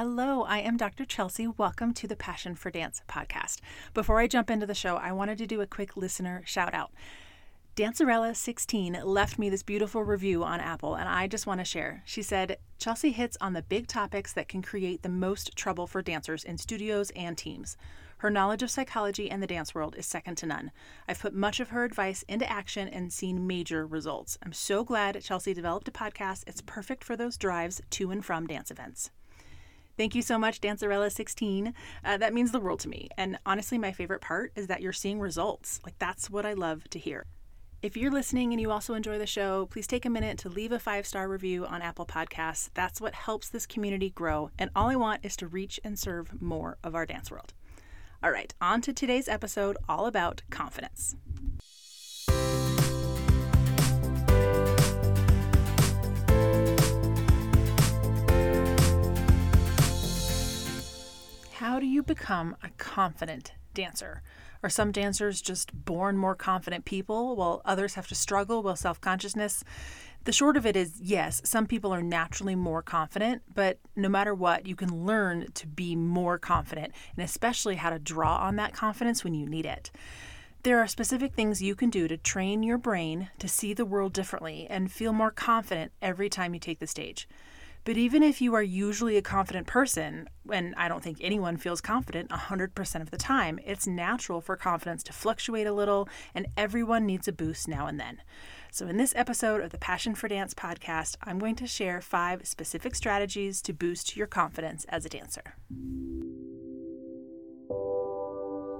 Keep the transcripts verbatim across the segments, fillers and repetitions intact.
Hello, I am Doctor Chelsea. Welcome to the Passion for Dance podcast. Before I jump into the show, I wanted to do a quick listener shout out. Dancerella sixteen left me this beautiful review on Apple, and I just want to share. She said, Chelsea hits on the big topics that can create the most trouble for dancers in studios and teams. Her knowledge of psychology and the dance world is second to none. I've put much of her advice into action and seen major results. I'm so glad Chelsea developed a podcast. It's perfect for those drives to and from dance events. Thank you so much, Dancerella sixteen. Uh, that means the world to me. And honestly, my favorite part is that you're seeing results. Like, that's what I love to hear. If you're listening and you also enjoy the show, please take a minute to leave a five-star review on Apple Podcasts. That's what helps this community grow. And all I want is to reach and serve more of our dance world. All right, on to today's episode, all about confidence. How do you become a confident dancer? Are some dancers just born more confident people while others have to struggle with self-consciousness? The short of it is, yes, some people are naturally more confident, but no matter what, you can learn to be more confident, and especially how to draw on that confidence when you need it. There are specific things you can do to train your brain to see the world differently and feel more confident every time you take the stage. But even if you are usually a confident person, and I don't think anyone feels confident one hundred percent of the time, it's natural for confidence to fluctuate a little, and everyone needs a boost now and then. So in this episode of the Passion for Dance podcast, I'm going to share five specific strategies to boost your confidence as a dancer.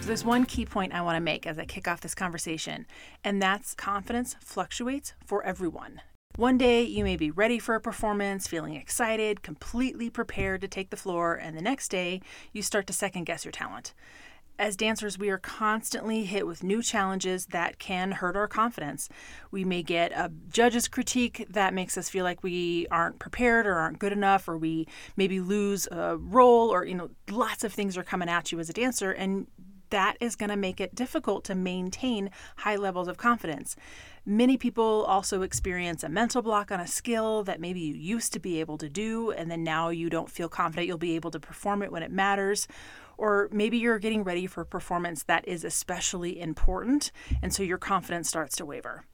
So there's one key point I want to make as I kick off this conversation, and that's confidence fluctuates for everyone. One day you may be ready for a performance, feeling excited, completely prepared to take the floor, and the next day you start to second guess your talent. As dancers, we are constantly hit with new challenges that can hurt our confidence. We may get a judge's critique that makes us feel like we aren't prepared or aren't good enough, or we maybe lose a role, or, you know, lots of things are coming at you as a dancer, and that is going to make it difficult to maintain high levels of confidence. Many people also experience a mental block on a skill that maybe you used to be able to do, and then now you don't feel confident you'll be able to perform it when it matters. Or maybe you're getting ready for a performance that is especially important, and so your confidence starts to waver.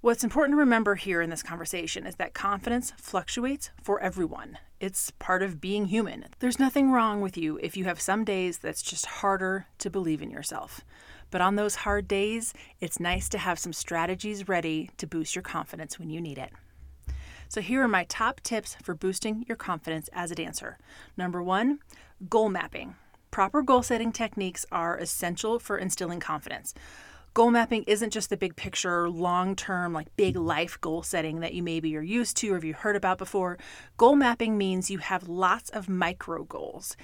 What's important to remember here in this conversation is that confidence fluctuates for everyone. It's part of being human. There's nothing wrong with you if you have some days that's just harder to believe in yourself. But on those hard days, it's nice to have some strategies ready to boost your confidence when you need it. So here are my top tips for boosting your confidence as a dancer. Number one, goal mapping. Proper goal setting techniques are essential for instilling confidence. Goal mapping isn't just the big picture, long-term, like big life goal setting that you maybe are used to or have you heard about before. Goal mapping means you have lots of micro goals,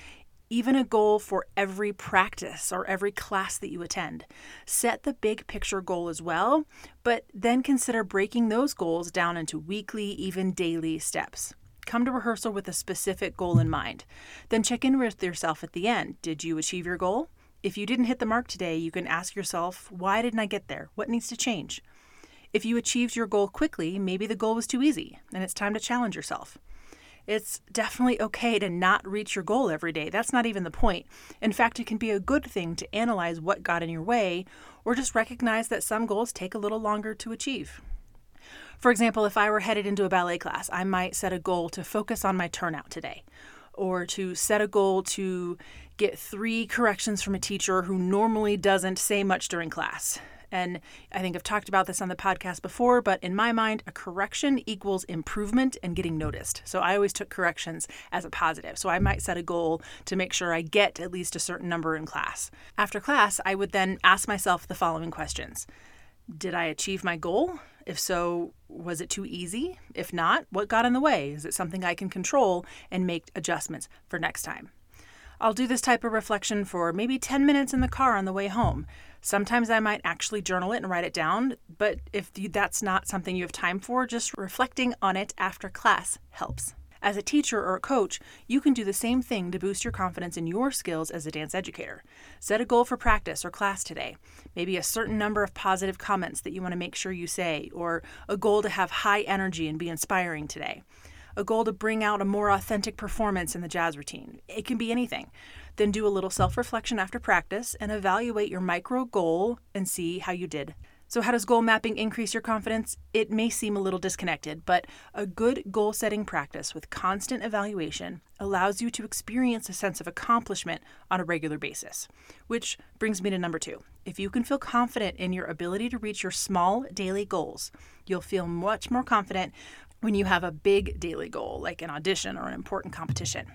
even a goal for every practice or every class that you attend. Set the big picture goal as well, but then consider breaking those goals down into weekly, even daily steps. Come to rehearsal with a specific goal in mind. Then check in with yourself at the end. Did you achieve your goal? If you didn't hit the mark today, you can ask yourself, why didn't I get there? What needs to change? If you achieved your goal quickly, maybe the goal was too easy, and it's time to challenge yourself. It's definitely okay to not reach your goal every day. That's not even the point. In fact, it can be a good thing to analyze what got in your way, or just recognize that some goals take a little longer to achieve. For example, if I were headed into a ballet class, I might set a goal to focus on my turnout today, or to set a goal to get three corrections from a teacher who normally doesn't say much during class. And I think I've talked about this on the podcast before, but in my mind, a correction equals improvement and getting noticed. So I always took corrections as a positive. So I might set a goal to make sure I get at least a certain number in class. After class, I would then ask myself the following questions. Did I achieve my goal? If so, was it too easy? If not, what got in the way? Is it something I can control and make adjustments for next time? I'll do this type of reflection for maybe ten minutes in the car on the way home. Sometimes I might actually journal it and write it down, but if that's not something you have time for, just reflecting on it after class helps. As a teacher or a coach, you can do the same thing to boost your confidence in your skills as a dance educator. Set a goal for practice or class today, maybe a certain number of positive comments that you want to make sure you say, or a goal to have high energy and be inspiring today, a goal to bring out a more authentic performance in the jazz routine. It can be anything. Then do a little self-reflection after practice and evaluate your micro goal and see how you did. So how does goal mapping increase your confidence? It may seem a little disconnected, but a good goal-setting practice with constant evaluation allows you to experience a sense of accomplishment on a regular basis. Which brings me to number two. If you can feel confident in your ability to reach your small daily goals, you'll feel much more confident when you have a big daily goal, like an audition or an important competition.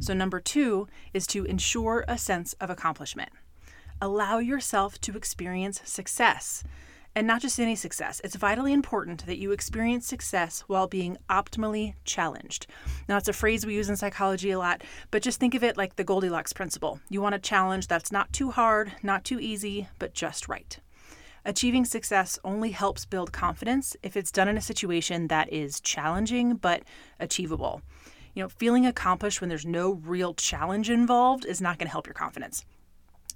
So number two is to ensure a sense of accomplishment. Allow yourself to experience success. And not just any success. It's vitally important that you experience success while being optimally challenged. Now, it's a phrase we use in psychology a lot, but just think of it like the Goldilocks principle. You want a challenge that's not too hard, not too easy, but just right. Achieving success only helps build confidence if it's done in a situation that is challenging but achievable. You know, feeling accomplished when there's no real challenge involved is not going to help your confidence.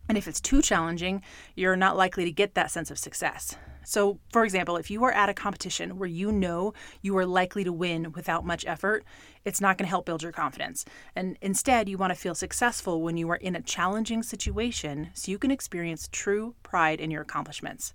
And if it's too challenging, you're not likely to get that sense of success. So, for example, if you are at a competition where you know you are likely to win without much effort, it's not going to help build your confidence. And instead, you want to feel successful when you are in a challenging situation so you can experience true pride in your accomplishments.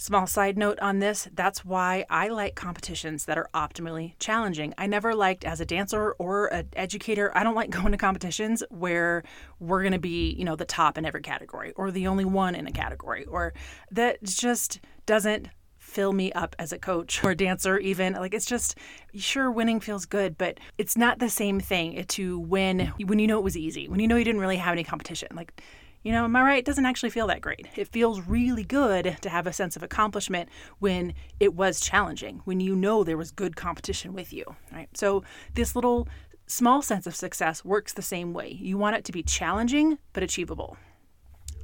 Small side note on this, that's why I like competitions that are optimally challenging. I never liked, as a dancer or an educator, I don't like going to competitions where we're going to be, you know, the top in every category or the only one in a category, or that just doesn't fill me up as a coach or dancer even. Like, it's just, sure, winning feels good, but it's not the same thing to win when you know it was easy, when you know you didn't really have any competition. Like, you know, am I right? It doesn't actually feel that great. It feels really good to have a sense of accomplishment when it was challenging, when you know there was good competition with you, right? So this little small sense of success works the same way. You want it to be challenging, but achievable.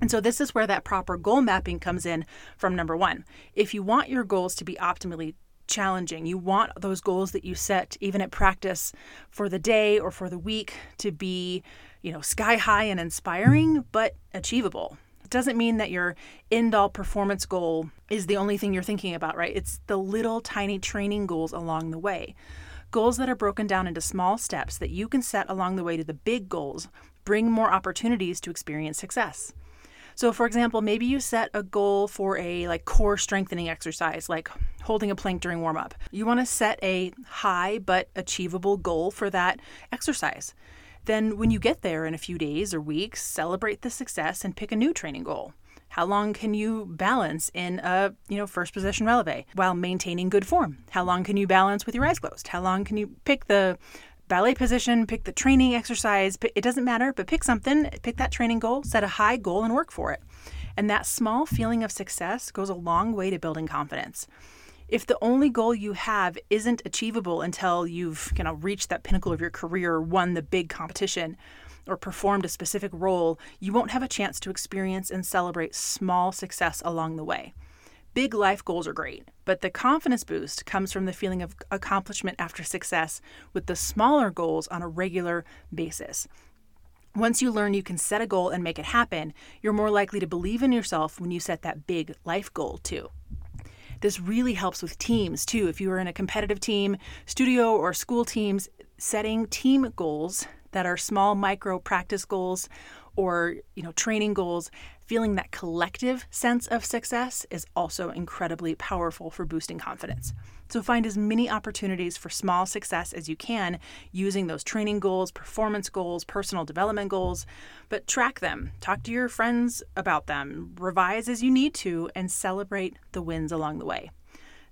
And so this is where that proper goal mapping comes in from number one. If you want your goals to be optimally challenging, you want those goals that you set, even at practice for the day or for the week, to be, you know, sky high and inspiring, but achievable. It doesn't mean that your end-all performance goal is the only thing you're thinking about, right? It's the little tiny training goals along the way. Goals that are broken down into small steps that you can set along the way to the big goals bring more opportunities to experience success. So, for example, maybe you set a goal for a like core strengthening exercise, like holding a plank during warm-up. You want to set a high but achievable goal for that exercise. Then when you get there in a few days or weeks, celebrate the success and pick a new training goal. How long can you balance in a, you know, first position relevé while maintaining good form? How long can you balance with your eyes closed? How long can you pick the ballet position, pick the training exercise? It doesn't matter, but pick something, pick that training goal, set a high goal and work for it. And that small feeling of success goes a long way to building confidence. If the only goal you have isn't achievable until you've kind of reached that pinnacle of your career, won the big competition, or performed a specific role, you won't have a chance to experience and celebrate small success along the way. Big life goals are great, but the confidence boost comes from the feeling of accomplishment after success with the smaller goals on a regular basis. Once you learn you can set a goal and make it happen, you're more likely to believe in yourself when you set that big life goal too. This really helps with teams too. If you are in a competitive team, studio or school teams, setting team goals that are small micro practice goals or, you know, training goals, feeling that collective sense of success is also incredibly powerful for boosting confidence. So find as many opportunities for small success as you can using those training goals, performance goals, personal development goals, but track them, talk to your friends about them, revise as you need to, and celebrate the wins along the way.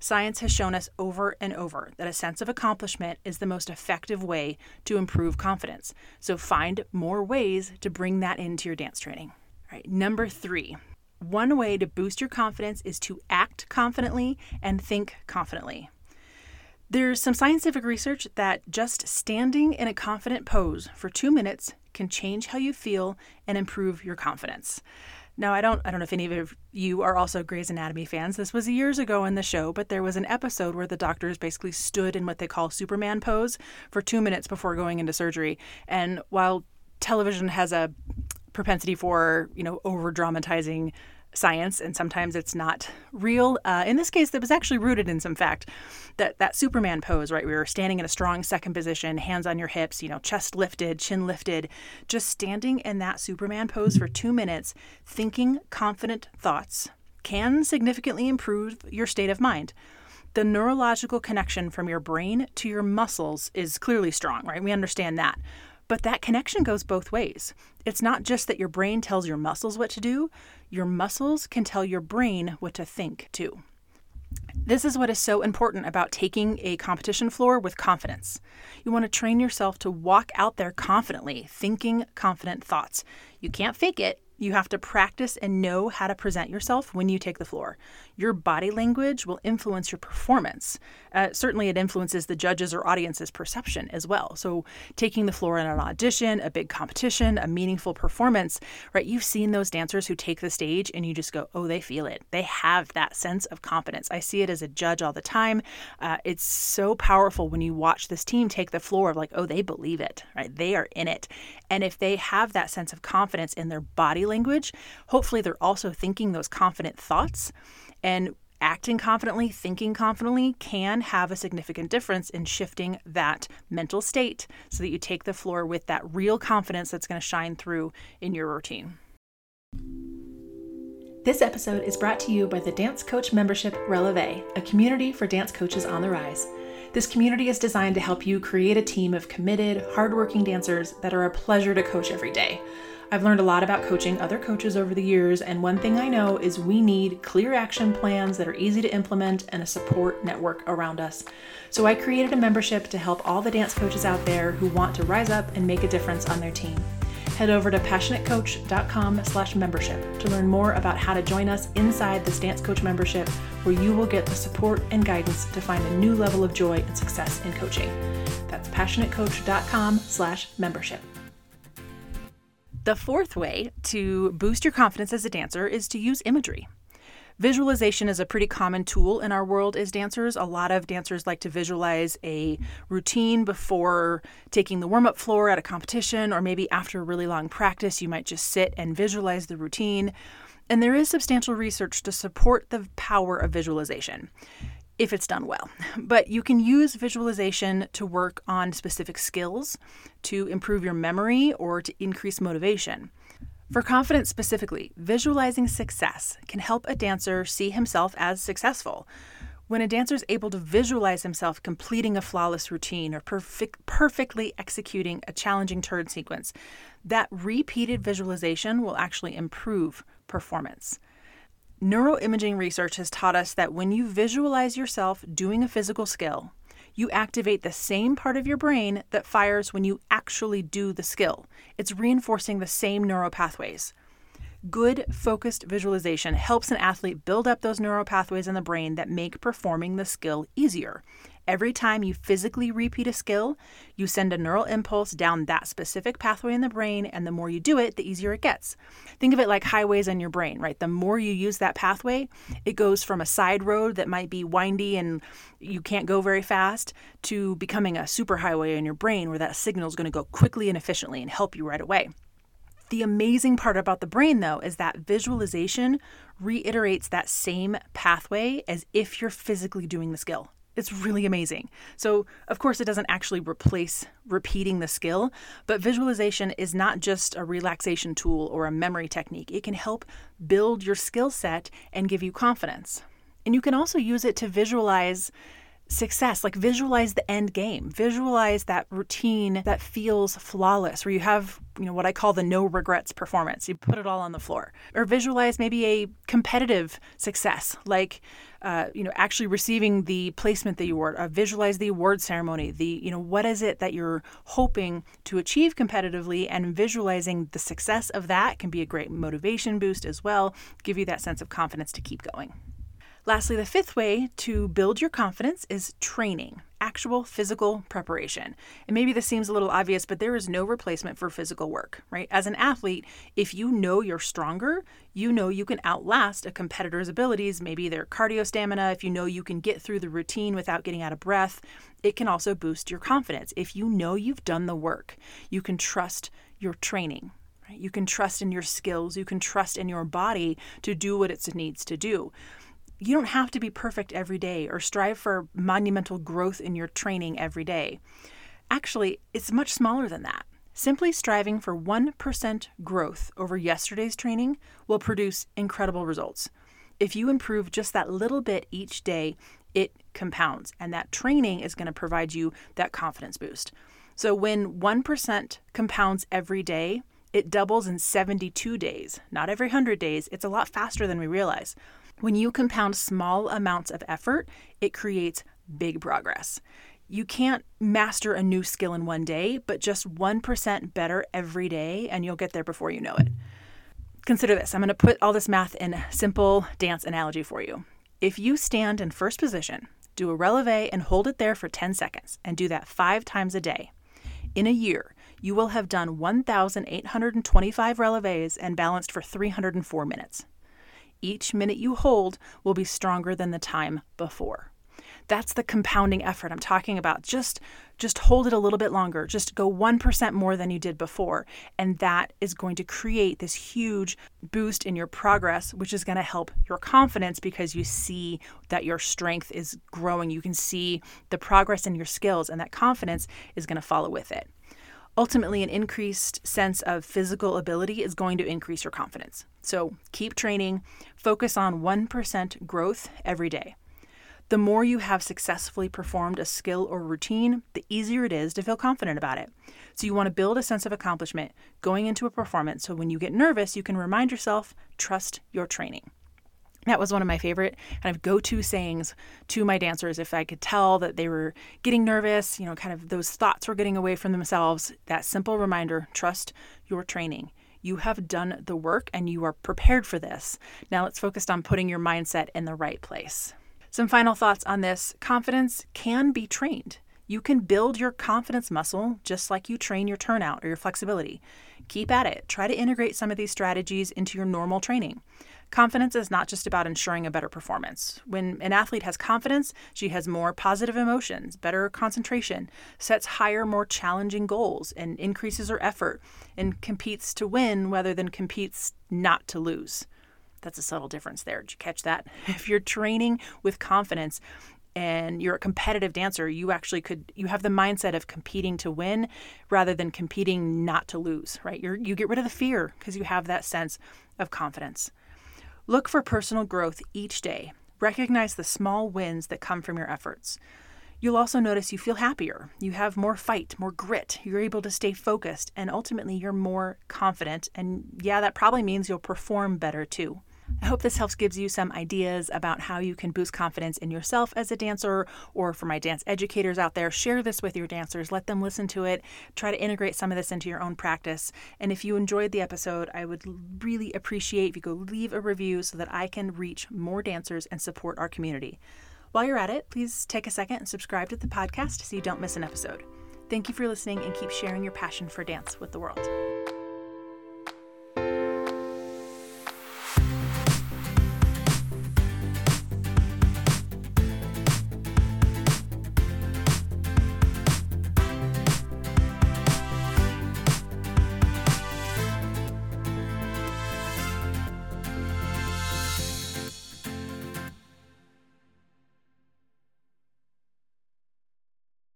Science has shown us over and over that a sense of accomplishment is the most effective way to improve confidence. So find more ways to bring that into your dance training. All right, number three, One way to boost your confidence is to act confidently and think confidently. There's some scientific research that just standing in a confident pose for two minutes can change how you feel and improve your confidence. Now, I don't I don't know if any of you are also Grey's Anatomy fans. This was years ago in the show, but there was an episode where the doctors basically stood in what they call Superman pose for two minutes before going into surgery. And while television has a propensity for, you know, over-dramatizing science, and sometimes it's not real. Uh, in this case, that was actually rooted in some fact. That that Superman pose, right? We were standing in a strong second position, hands on your hips, you know, chest lifted, chin lifted, just standing in that Superman pose for two minutes, thinking confident thoughts can significantly improve your state of mind. The neurological connection from your brain to your muscles is clearly strong, right? We understand that. But that connection goes both ways. It's not just that your brain tells your muscles what to do. Your muscles can tell your brain what to think too. This is what is so important about taking a competition floor with confidence. You want to train yourself to walk out there confidently, thinking confident thoughts. You can't fake it. You have to practice and know how to present yourself when you take the floor. Your body language will influence your performance. Uh, certainly, it influences the judges or audience's perception as well. So taking the floor in an audition, a big competition, a meaningful performance, right? You've seen those dancers who take the stage and you just go, oh, they feel it. They have that sense of confidence. I see it as a judge all the time. Uh, it's so powerful when you watch this team take the floor of like, oh, they believe it, right? They are in it. And if they have that sense of confidence in their body language, hopefully they're also thinking those confident thoughts, and acting confidently, thinking confidently can have a significant difference in shifting that mental state so that you take the floor with that real confidence that's going to shine through in your routine. This episode is brought to you by the Dance Coach Membership Relevé, a community for dance coaches on the rise. This community is designed to help you create a team of committed, hardworking dancers that are a pleasure to coach every day. I've learned a lot about coaching other coaches over the years, and one thing I know is we need clear action plans that are easy to implement and a support network around us. So I created a membership to help all the dance coaches out there who want to rise up and make a difference on their team. Head over to passionate coach dot com slash membership to learn more about how to join us inside this Dance Coach Membership, where you will get the support and guidance to find a new level of joy and success in coaching. That's passionate coach dot com slash membership. The fourth way to boost your confidence as a dancer is to use imagery. Visualization is a pretty common tool in our world as dancers. A lot of dancers like to visualize a routine before taking the warm-up floor at a competition, or maybe after a really long practice, you might just sit and visualize the routine. And there is substantial research to support the power of visualization, if it's done well. But you can use visualization to work on specific skills, to improve your memory, or to increase motivation. For confidence specifically, visualizing success can help a dancer see himself as successful. When a dancer is able to visualize himself completing a flawless routine or perfect, perfectly executing a challenging turn sequence, that repeated visualization will actually improve performance. Neuroimaging research has taught us that when you visualize yourself doing a physical skill, you activate the same part of your brain that fires when you actually do the skill. It's reinforcing the same neuropathways. Good, focused visualization helps an athlete build up those neuropathways in the brain that make performing the skill easier. Every time you physically repeat a skill, you send a neural impulse down that specific pathway in the brain, and the more you do it, the easier it gets. Think of it like highways in your brain, right? The more you use that pathway, it goes from a side road that might be windy and you can't go very fast to becoming a superhighway in your brain where that signal is going to go quickly and efficiently and help you right away. The amazing part about the brain, though, is that visualization reiterates that same pathway as if you're physically doing the skill. It's really amazing. So, of course, it doesn't actually replace repeating the skill, but visualization is not just a relaxation tool or a memory technique. It can help build your skill set and give you confidence. And you can also use it to visualize success. Like, visualize the end game. Visualize that routine that feels flawless, where you have, you know, what I call the no regrets performance. You put it all on the floor. Or visualize maybe a competitive success, like, uh, you know, actually receiving the placement that you were, uh, visualize the award ceremony, the, you know, what is it that you're hoping to achieve competitively, and visualizing the success of that can be a great motivation boost as well, give you that sense of confidence to keep going. Lastly, the fifth way to build your confidence is training, actual physical preparation. And maybe this seems a little obvious, but there is no replacement for physical work, right? As an athlete, if you know you're stronger, you know you can outlast a competitor's abilities, maybe their cardio stamina. If you know you can get through the routine without getting out of breath, it can also boost your confidence. If you know you've done the work, you can trust your training. Right? You can trust in your skills. You can trust in your body to do what it needs to do. You don't have to be perfect every day or strive for monumental growth in your training every day. Actually, it's much smaller than that. Simply striving for one percent growth over yesterday's training will produce incredible results. If you improve just that little bit each day, it compounds, and that training is going to provide you that confidence boost. So when one percent compounds every day, it doubles in seventy-two days, not every one hundred days. It's a lot faster than we realize. When you compound small amounts of effort, it creates big progress. You can't master a new skill in one day, but just one percent better every day, and you'll get there before you know it. Consider this. I'm going to put all this math in a simple dance analogy for you. If you stand in first position, do a relevé and hold it there for ten seconds, and do that five times a day. In a year, you will have done one thousand eight hundred twenty-five relevés and balanced for three hundred four minutes. Each minute you hold will be stronger than the time before. That's the compounding effort I'm talking about. Just, just hold it a little bit longer. Just go one percent more than you did before. And that is going to create this huge boost in your progress, which is going to help your confidence because you see that your strength is growing. You can see the progress in your skills, and that confidence is going to follow with it. Ultimately, an increased sense of physical ability is going to increase your confidence. So keep training, focus on one percent growth every day. The more you have successfully performed a skill or routine, the easier it is to feel confident about it. So you want to build a sense of accomplishment going into a performance, so when you get nervous, you can remind yourself, trust your training. That was one of my favorite kind of go-to sayings to my dancers. If I could tell that they were getting nervous, you know, kind of those thoughts were getting away from themselves, that simple reminder, trust your training. You have done the work and you are prepared for this. Now let's focus on putting your mindset in the right place. Some final thoughts on this. Confidence can be trained. You can build your confidence muscle just like you train your turnout or your flexibility. Keep at it. Try to integrate some of these strategies into your normal training. Confidence is not just about ensuring a better performance. When an athlete has confidence, she has more positive emotions, better concentration, sets higher, more challenging goals, and increases her effort, and competes to win rather than competes not to lose. That's a subtle difference there. Did you catch that? If you're training with confidence, and you're a competitive dancer, you actually could, you have the mindset of competing to win rather than competing not to lose, right? You're, you get rid of the fear because you have that sense of confidence. Look for personal growth each day. Recognize the small wins that come from your efforts. You'll also notice you feel happier. You have more fight, more grit. You're able to stay focused, and ultimately you're more confident. And yeah, that probably means you'll perform better too. I hope this helps gives you some ideas about how you can boost confidence in yourself as a dancer, or for my dance educators out there, share this with your dancers, let them listen to it, try to integrate some of this into your own practice. And if you enjoyed the episode, I would really appreciate if you go leave a review so that I can reach more dancers and support our community. While you're at it, please take a second and subscribe to the podcast so you don't miss an episode. Thank you for listening, and keep sharing your passion for dance with the world.